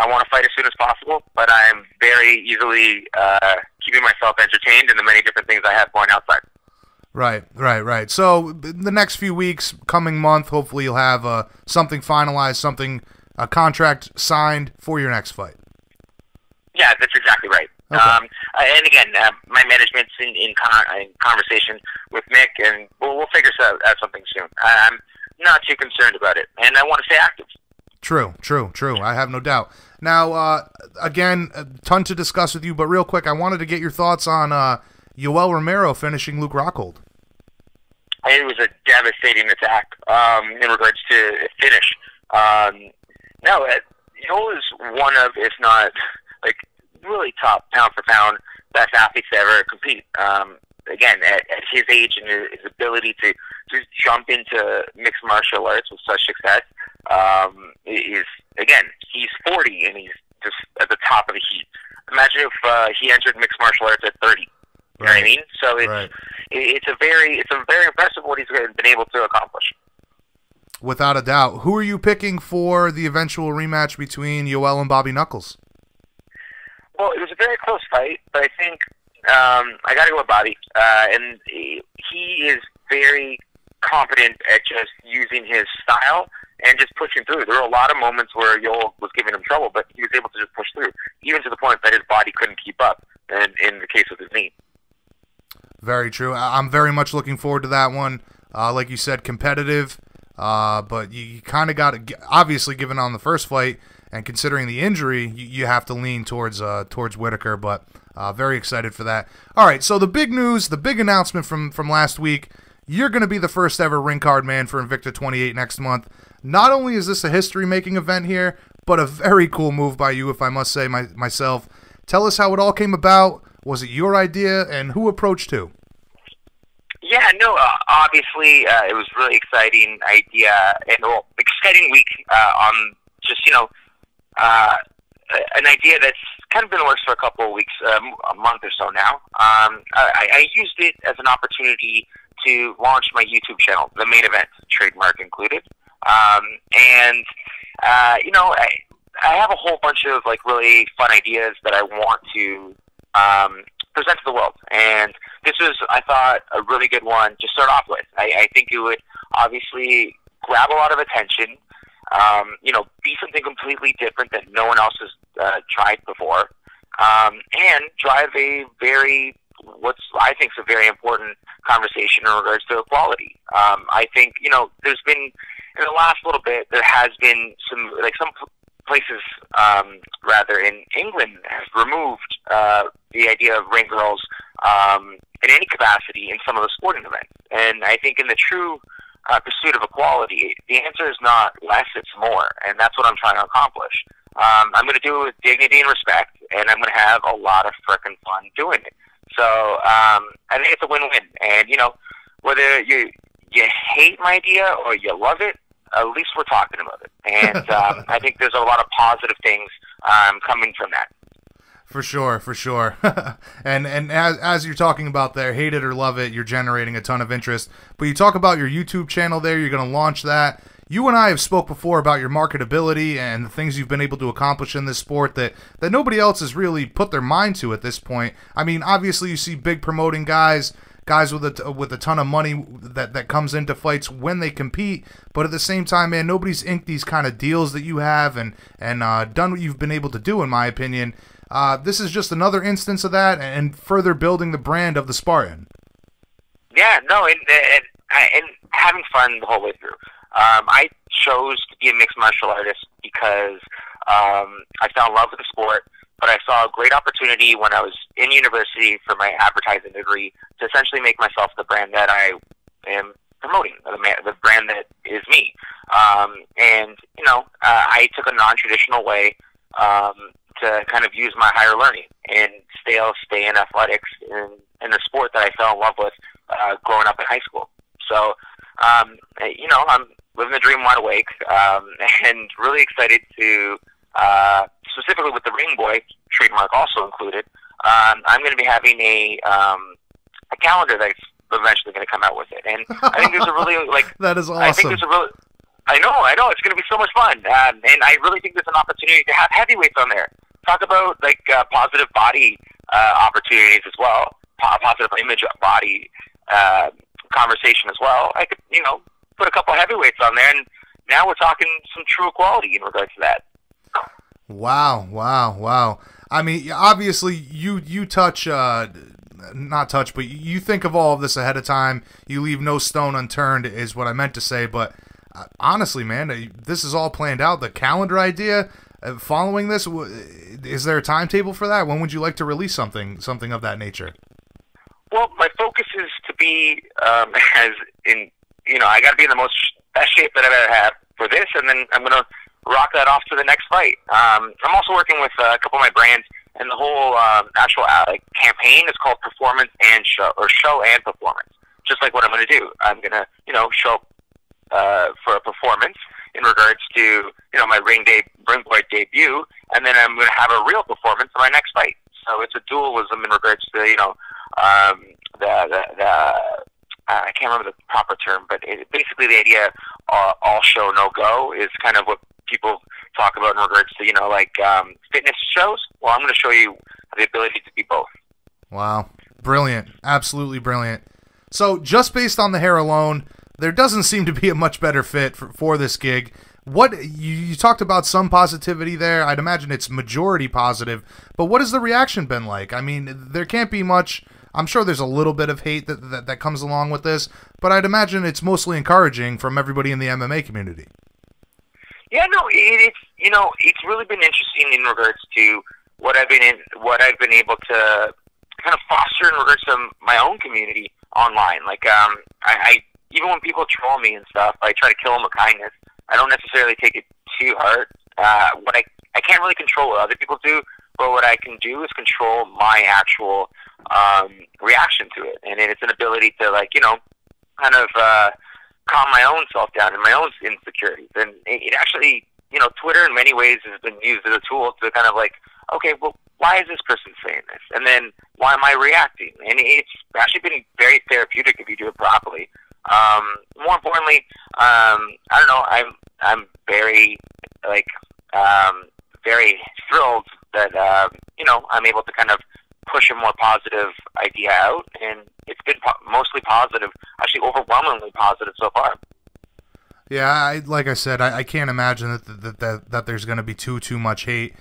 I want to fight as soon as possible, but I'm very easily keeping myself entertained in the many different things I have going outside. Right. So the next few weeks, coming month, hopefully you'll have something finalized, a contract signed for your next fight. Yeah, that's exactly right. Okay. And again, my management's in conversation with Mick, and we'll figure out something soon. I'm not too concerned about it, and I want to stay active. True, true, true. I have no doubt. Now, again, a ton to discuss with you, but real quick, I wanted to get your thoughts on Yoel Romero finishing Luke Rockhold. It was a devastating attack in regards to finish. No, Yoel is one of, if not, like, really top pound-for-pound best athletes to ever compete. Again, at his age and his ability to just jump into mixed martial arts with such success, he's 40 and he's just at the top of the heat. Imagine if he entered mixed martial arts at 30. You know what I mean? So it's it's very impressive what he's been able to accomplish. Without a doubt. Who are you picking for the eventual rematch between Yoel and Bobby Knuckles? Well, it was a very close fight, but I think I got to go with Bobby. And he is very competent at just using his style and just pushing through. There were a lot of moments where Yoel was giving him trouble, but he was able to just push through, even to the point that his body couldn't keep up, and in the case of his knee. Very true. I'm very much looking forward to that one. Like you said, competitive, but you kind of got to, obviously, given on the first fight and considering the injury, you have to lean towards Whitaker, but very excited for that. All right, so the big news, the big announcement from last week, you're going to be the first ever ring card man for Invicta 28 next month. Not only is this a history-making event here, but a very cool move by you, if I must say myself. Tell us how it all came about. Was it your idea, and who approached who? Yeah, no, obviously it was a really exciting idea, and well, exciting week on just, an idea that's kind of been in the works for a couple of weeks, a month or so now. I used it as an opportunity to launch my YouTube channel, The Main Event, trademark included. I have a whole bunch of, like, really fun ideas that I want to present to the world, and this was, I thought, a really good one to start off with. I think it would obviously grab a lot of attention, be something completely different that no one else has tried before, and drive a very, a very important conversation in regards to equality. I think, there's been, in the last little bit, there has been some places, in England, have removed the idea of ring girls in any capacity in some of the sporting events. And I think in the true pursuit of equality, the answer is not less, it's more. And that's what I'm trying to accomplish. I'm going to do it with dignity and respect, and I'm going to have a lot of frickin' fun doing it. So I think it's a win-win. And, whether you hate my idea or you love it, at least we're talking about it. And I think there's a lot of positive things coming from that. For sure, for sure. and as you're talking about there, hate it or love it, you're generating a ton of interest. But you talk about your YouTube channel there, you're going to launch that. You and I have spoke before about your marketability and the things you've been able to accomplish in this sport that nobody else has really put their mind to at this point. I mean, obviously you see big promoting guys with a ton of money that comes into fights when they compete, but at the same time, man, nobody's inked these kind of deals that you have and done what you've been able to do, in my opinion. This is just another instance of that, and further building the brand of the Spartan. Yeah, no, and having fun the whole way through. I chose to be a mixed martial artist because I fell in love with the sport, but I saw a great opportunity when I was in university for my advertising degree to essentially make myself the brand that I am promoting, the brand that is me. I took a non-traditional way to kind of use my higher learning and stay in athletics in the sport that I fell in love with growing up in high school. So, I'm living the dream wide awake and really excited to specifically with the Ring Boy, trademark also included, I'm going to be having a calendar that's eventually going to come out with it. And I think there's a really, that is awesome. I know, it's going to be so much fun. And I really think there's an opportunity to have heavyweights on there. Talk about, positive body opportunities as well, positive image of body conversation as well. I could, put a couple heavyweights on there, and now we're talking some true equality in regards to that. Wow. I mean, obviously, you not touch, but you think of all of this ahead of time. You leave no stone unturned is what I meant to say, but honestly, man, this is all planned out. The calendar idea following this, is there a timetable for that? When would you like to release something of that nature? Well, my focus is to be I got to be in the best shape that I've ever had for this, and then I'm going to rock that off to the next fight. I'm also working with a couple of my brands, and the whole actual campaign is called Performance and Show, or Show and Performance. Just like what I'm going to do, I'm going to show up for a performance in regards to my ring boy debut, and then I'm going to have a real performance for my next fight. So it's a dualism in regards to I can't remember the proper term, but basically the idea all show no go is kind of what people talk about in regards to fitness shows. Well, I'm going to show you the ability to be both. Wow, brilliant, absolutely brilliant. So just based on the hair alone, there doesn't seem to be a much better fit for this gig. What you talked about some positivity there. I'd imagine it's majority positive, but what has the reaction been like? I mean, there can't be much. I'm sure there's a little bit of hate that comes along with this, but I'd imagine it's mostly encouraging from everybody in the MMA community. Yeah, no, it's really been interesting in regards to what I've been able to kind of foster in regards to my own community online. Like, I even when people troll me and stuff, I try to kill them with kindness. I don't necessarily take it too hard. What I can't really control what other people do, but what I can do is control my actual reaction to it, and it's an ability to calm my own self down and my own insecurities. And it actually, Twitter in many ways has been used as a tool to kind of okay, well, why is this person saying this? And then why am I reacting? And it's actually been very therapeutic if you do it properly. More importantly, I don't know, I'm very, very thrilled that, I'm able to kind of push a more positive idea out, and it's been mostly positive, actually overwhelmingly positive so far. Yeah, I can't imagine that there's going to be too much hate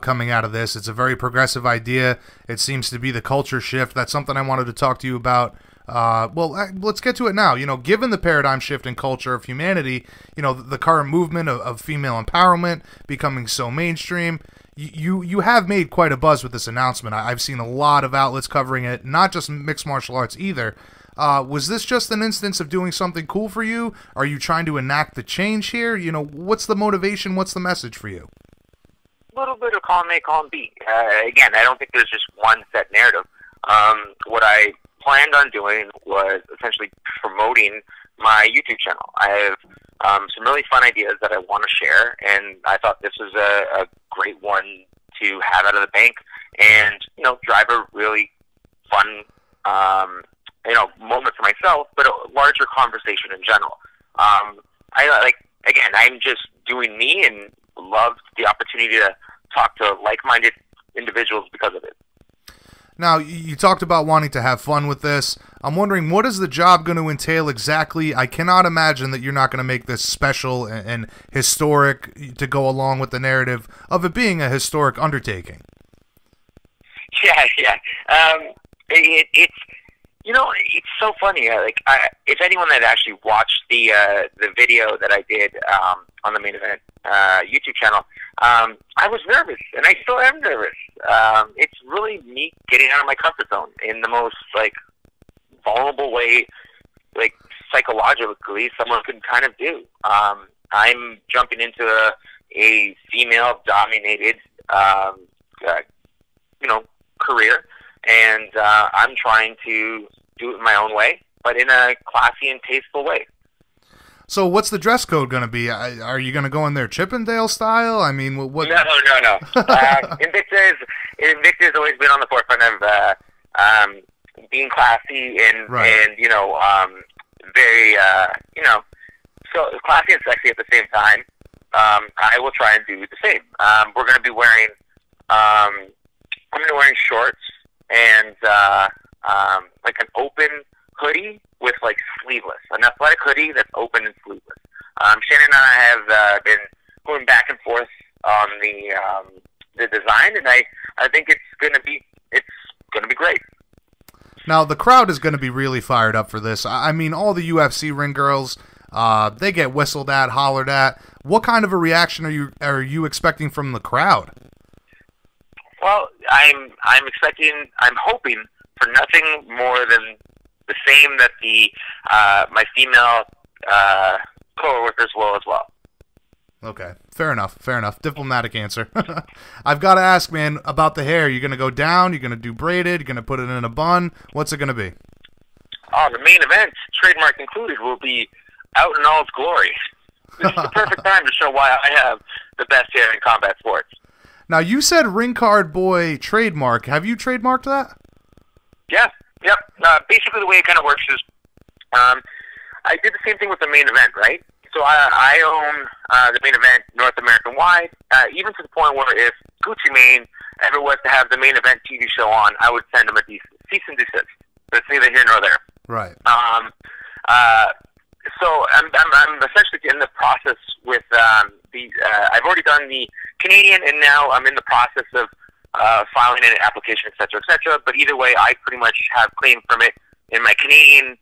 coming out of this. It's a very progressive idea. It seems to be the culture shift. That's something I wanted to talk to you about. Well, let's get to it now. Given the paradigm shift in culture of humanity, the current movement of female empowerment becoming so mainstream, you have made quite a buzz with this announcement. I've seen a lot of outlets covering it, not just mixed martial arts either. Was this just an instance of doing something cool for you? Are you trying to enact the change here? What's the motivation? What's the message for you? A little bit of column A, column B. Again, I don't think there's just one set narrative. What I planned on doing was essentially promoting my YouTube channel. I have some really fun ideas that I want to share, and I thought this was a great one to have out of the bank and, drive a really fun, moment for myself, but a larger conversation in general. I'm just doing me and loved the opportunity to talk to like-minded individuals because of it. Now, you talked about wanting to have fun with this. I'm wondering, what is the job going to entail exactly? I cannot imagine that you're not going to make this special and historic to go along with the narrative of it being a historic undertaking. Yeah. It's it's so funny. If anyone that actually watched the video that I did on the Main Event YouTube channel, I was nervous, and I still am nervous. It's really me getting out of my comfort zone in the most vulnerable way, psychologically someone can kind of do. I'm jumping into a female-dominated career, and I'm trying to do it my own way, but in a classy and tasteful way. So what's the dress code going to be? Are you going to go in there Chippendale style? I mean, what? No. Invicta's always been on the forefront of being classy and right. And very so classy and sexy at the same time. I will try and do the same. We're going to be wearing I'm going to be wearing shorts and an open hoodie with sleeveless, an athletic hoodie that's open and sleeveless. Shannon and I have been going back and forth on the design, and I I think it's gonna be great. Now the crowd is going to be really fired up for this. I mean, all the UFC ring girls, they get whistled at, hollered at. What kind of a reaction are you expecting from the crowd? Well, I'm hoping for nothing more than the same that my female co-workers will as well. Okay, fair enough. Diplomatic answer. I've got to ask, man, about the hair. You're going to go down, you're going to do braided, you're going to put it in a bun. What's it going to be? Oh, the main event, trademark included, will be out in all its glory. This is the perfect time to show why I have the best hair in combat sports. Now, you said Ring Card Boy trademark. Have you trademarked that? Yeah, yep. Basically, the way it kind of works is I did the same thing with the main event, right? So I own the main event North American-wide, even to the point where if Gucci Mane ever was to have the main event TV show on, I would send him a cease and desist. That's neither here nor there. Right. So I'm essentially in the process with I've already done the Canadian, and now I'm in the process of filing an application, etc., etc. But either way, I pretty much have claim from it in my Canadian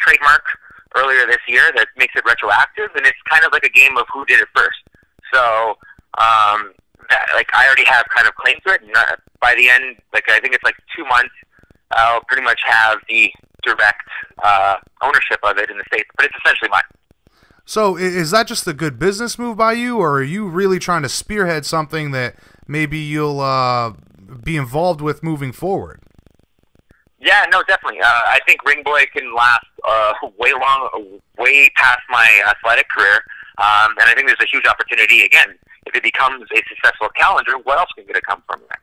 trademark earlier this year that makes it retroactive, and it's kind of like a game of who did it first. So, I already have kind of claim to it, and by the end, I think it's 2 months, I'll pretty much have the direct ownership of it in the States, but it's essentially mine. So, is that just a good business move by you, or are you really trying to spearhead something that maybe you'll be involved with moving forward? Yeah, no, definitely. I think Ring Boy can last way past my athletic career, and I think there's a huge opportunity. Again, if it becomes a successful calendar, what else can come from that?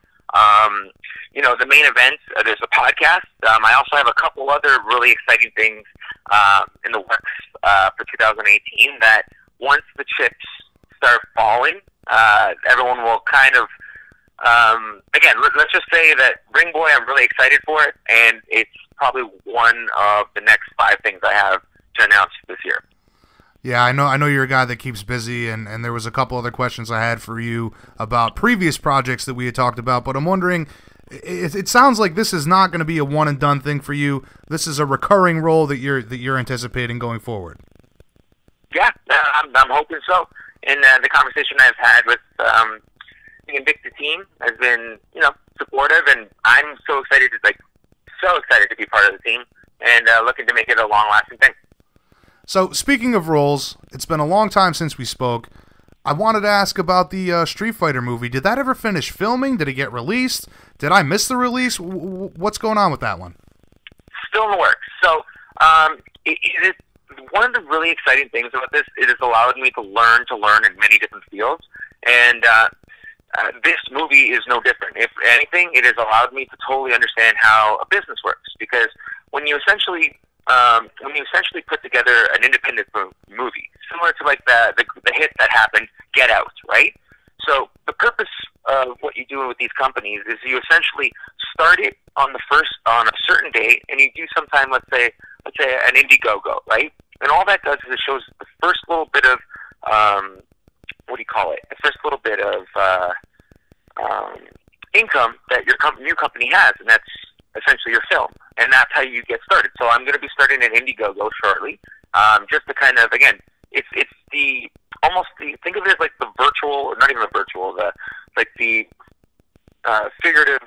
The main events, there's a podcast. I also have a couple other really exciting things in the works for 2018 that once the chips start falling, everyone will kind of... again, let's just say that Ring Boy, I'm really excited for it, and it's probably one of the next 5 things I have to announce this year. Yeah, I know you're a guy that keeps busy, and there was a couple other questions I had for you about previous projects that we had talked about, but I'm wondering, it sounds like this is not going to be a one-and-done thing for you. This is a recurring role that you're anticipating going forward. Yeah, I'm hoping so. And the conversation I've had with the Invicta team has been, supportive, and I'm so excited to be part of the team, and looking to make it a long-lasting thing. So, speaking of roles, it's been a long time since we spoke. I wanted to ask about the Street Fighter movie. Did that ever finish filming? Did it get released? Did I miss the release? What's going on with that one? Still in the works. So, it is one of the really exciting things about this. It has allowed me to learn in many different fields, and this movie is no different. If anything, it has allowed me to totally understand how a business works, because when you essentially put together an independent movie, similar to the hit that happened, Get Out, right? So the purpose of what you do with these companies is you essentially start it on a certain date, and you do sometime, let's say an Indiegogo, right? And all that does is it shows the first little bit of the first little bit of income that your new company has, and that's essentially your film, and that's how you get started. So I'm going to be starting an Indiegogo shortly, just to kind of, again, it's the almost the, think of it as like the virtual, not even a virtual, the figurative,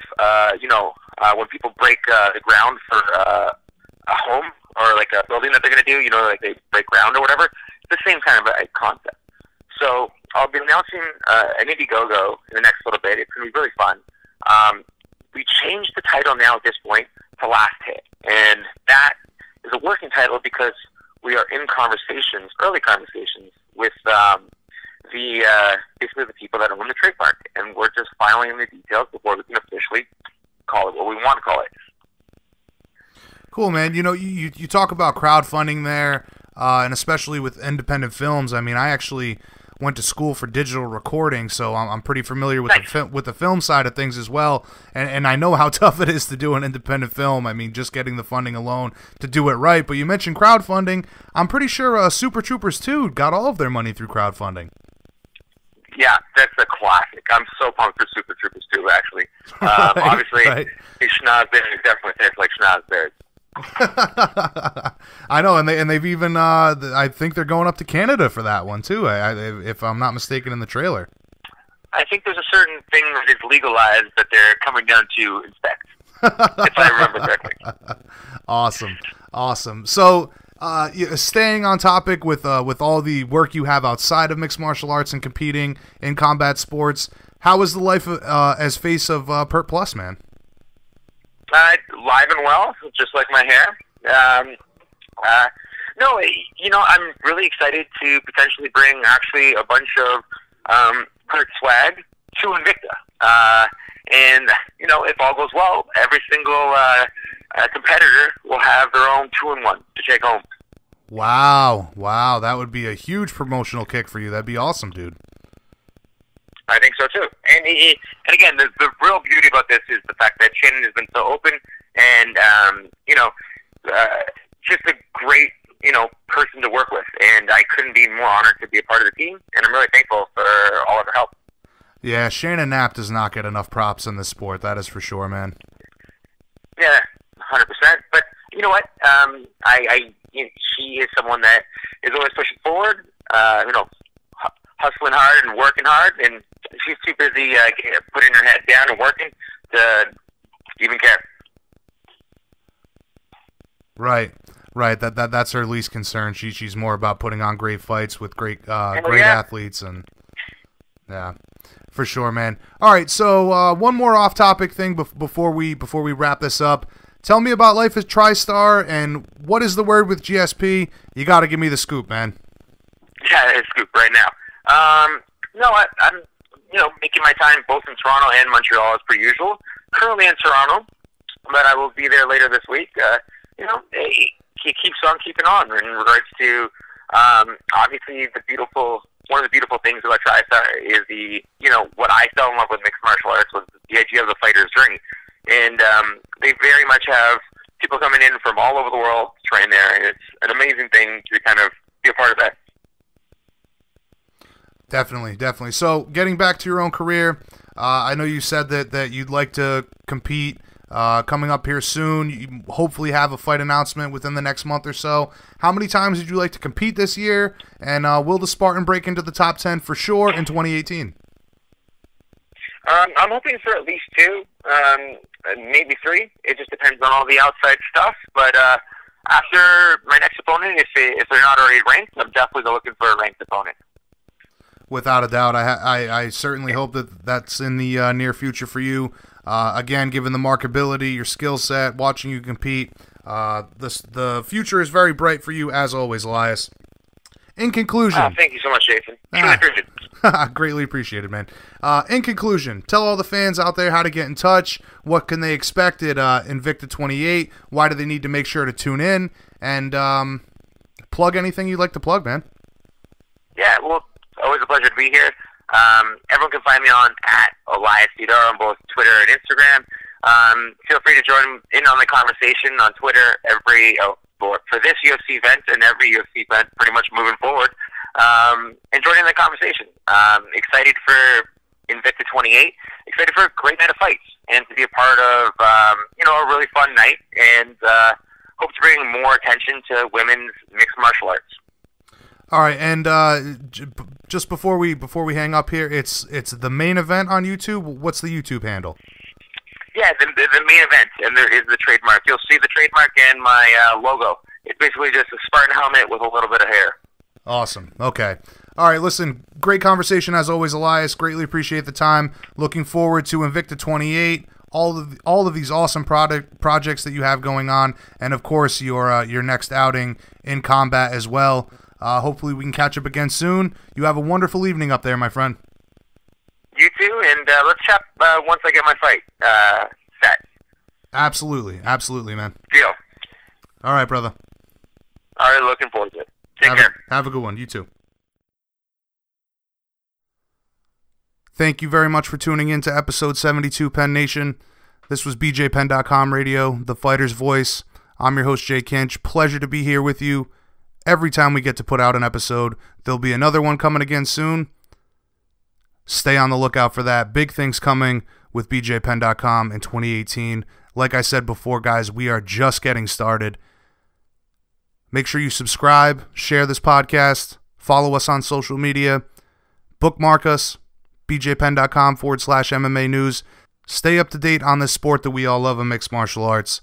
when people break the ground for a home or like a building that they're going to do, they break ground or whatever. It's the same kind of a concept. So I'll be announcing an Indiegogo in the next little bit. It's going to be really fun. We changed the title now at this point to Last Hit, and that is a working title because we are in early conversations, with basically the people that own the trademark, and we're just filing the details before we can officially call it what we want to call it. Cool, man. You talk about crowdfunding there, and especially with independent films. I mean, I actually went to school for digital recording, so I'm pretty familiar with the film side of things as well, and I know how tough it is to do an independent film. I mean, just getting the funding alone to do it right. But you mentioned crowdfunding. I'm pretty sure Super Troopers 2 got all of their money through crowdfunding. Yeah, that's a classic. I'm so pumped for Super Troopers 2, actually. Right, obviously, right. Schnoz Bears definitely tastes like Schnoz Bears. I know, and they've even I think they're going up to Canada for that one too. If I'm not mistaken, in the trailer. I think there's a certain thing that is legalized that they're coming down to inspect, if I remember correctly. Awesome, awesome. So, staying on topic with all the work you have outside of mixed martial arts and competing in combat sports, how is the life as face of Pert Plus, man? Live and well, just like my hair. No, you know, I'm really excited to potentially bring actually a bunch of Pert swag to Invicta. And, you know, if all goes well, every single competitor will have their own 2-in-1 to take home. Wow. Wow. That would be a huge promotional kick for you. That'd be awesome, dude. I think so, too. And again, the real beauty about this is the fact that Shannon has been so open and, you know, just a great, you know, person to work with. And I couldn't be more honored to be a part of the team, and I'm really thankful for all of her help. Yeah, Shannon Knapp does not get enough props in this sport, that is for sure, man. Yeah, 100%. But you know what? She is someone that is always pushing forward, you know, hustling hard and working hard, and she's too busy putting her head down and working to even care. Right. That's her least concern. She's more about putting on great fights with great athletes, and yeah, for sure, man. All right, so one more off-topic thing before we wrap this up. Tell me about life at TriStar and what is the word with GSP? You got to give me the scoop, man. Yeah, it's scoop right now. No, I'm, you know, making my time both in Toronto and Montreal as per usual. Currently in Toronto, but I will be there later this week. You know, it keeps on keeping on in regards to, obviously one of the beautiful things about TriStar is you know, what I fell in love with mixed martial arts was the idea of the fighter's ring. And, they very much have people coming in from all over the world to train there. And it's an amazing thing to kind of be a part of that. Definitely. So, getting back to your own career, I know you said that you'd like to compete coming up here soon. You hopefully have a fight announcement within the next month or so. How many times would you like to compete this year? And will the Spartan break into the top 10 for sure in 2018? I'm hoping for at least 2, maybe 3. It just depends on all the outside stuff. But after my next opponent, if they're not already ranked, I'm definitely looking for a ranked opponent. Without a doubt, I certainly hope that that's in the near future for you. Again, given the markability, your skill set, watching you compete, the future is very bright for you, as always, Elias. In conclusion... thank you so much, Jason. Greatly appreciated, man. In conclusion, tell all the fans out there how to get in touch, what can they expect at Invicta 28, why do they need to make sure to tune in, and plug anything you'd like to plug, man. Yeah, well... always a pleasure to be here. Everyone can find me on @EliasTheodorou on both Twitter and Instagram. Feel free to join in on the conversation on Twitter for this UFC event and every UFC event pretty much moving forward. And join in the conversation. Excited for Invicta 28. Excited for a great night of fights and to be a part of you know, a really fun night, and hope to bring more attention to women's mixed martial arts. All right, and just before we hang up here, it's the main event on YouTube. What's the YouTube handle? Yeah, the main event, and there is the trademark. You'll see the trademark and my logo. It's basically just a Spartan helmet with a little bit of hair. Awesome. Okay. All right, listen, great conversation as always, Elias. Greatly appreciate the time. Looking forward to Invicta 28, all of these awesome projects that you have going on, and of course your next outing in combat as well. Hopefully we can catch up again soon. You have a wonderful evening up there, my friend. You too, and let's chat once I get my fight set. Absolutely, man. Deal. All right, brother. All right, looking forward to it. Take care. Have a good one. You too. Thank you very much for tuning in to episode 72, Penn Nation. This was BJPenn.com Radio, the fighter's voice. I'm your host, Jay Kinch. Pleasure to be here with you. Every time we get to put out an episode, there'll be another one coming again soon. Stay on the lookout for that. Big things coming with BJPenn.com in 2018. Like I said before, guys, we are just getting started. Make sure you subscribe, share this podcast, follow us on social media, bookmark us, BJPenn.com/MMA news. Stay up to date on this sport that we all love in mixed martial arts.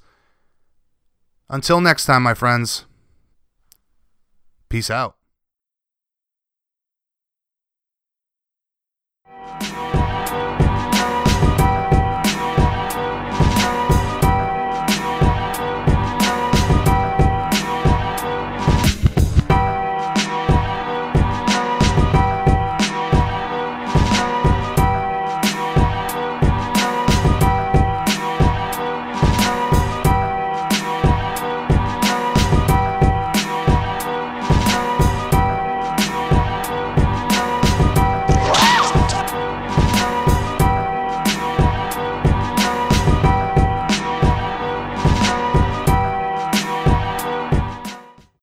Until next time, my friends, peace out.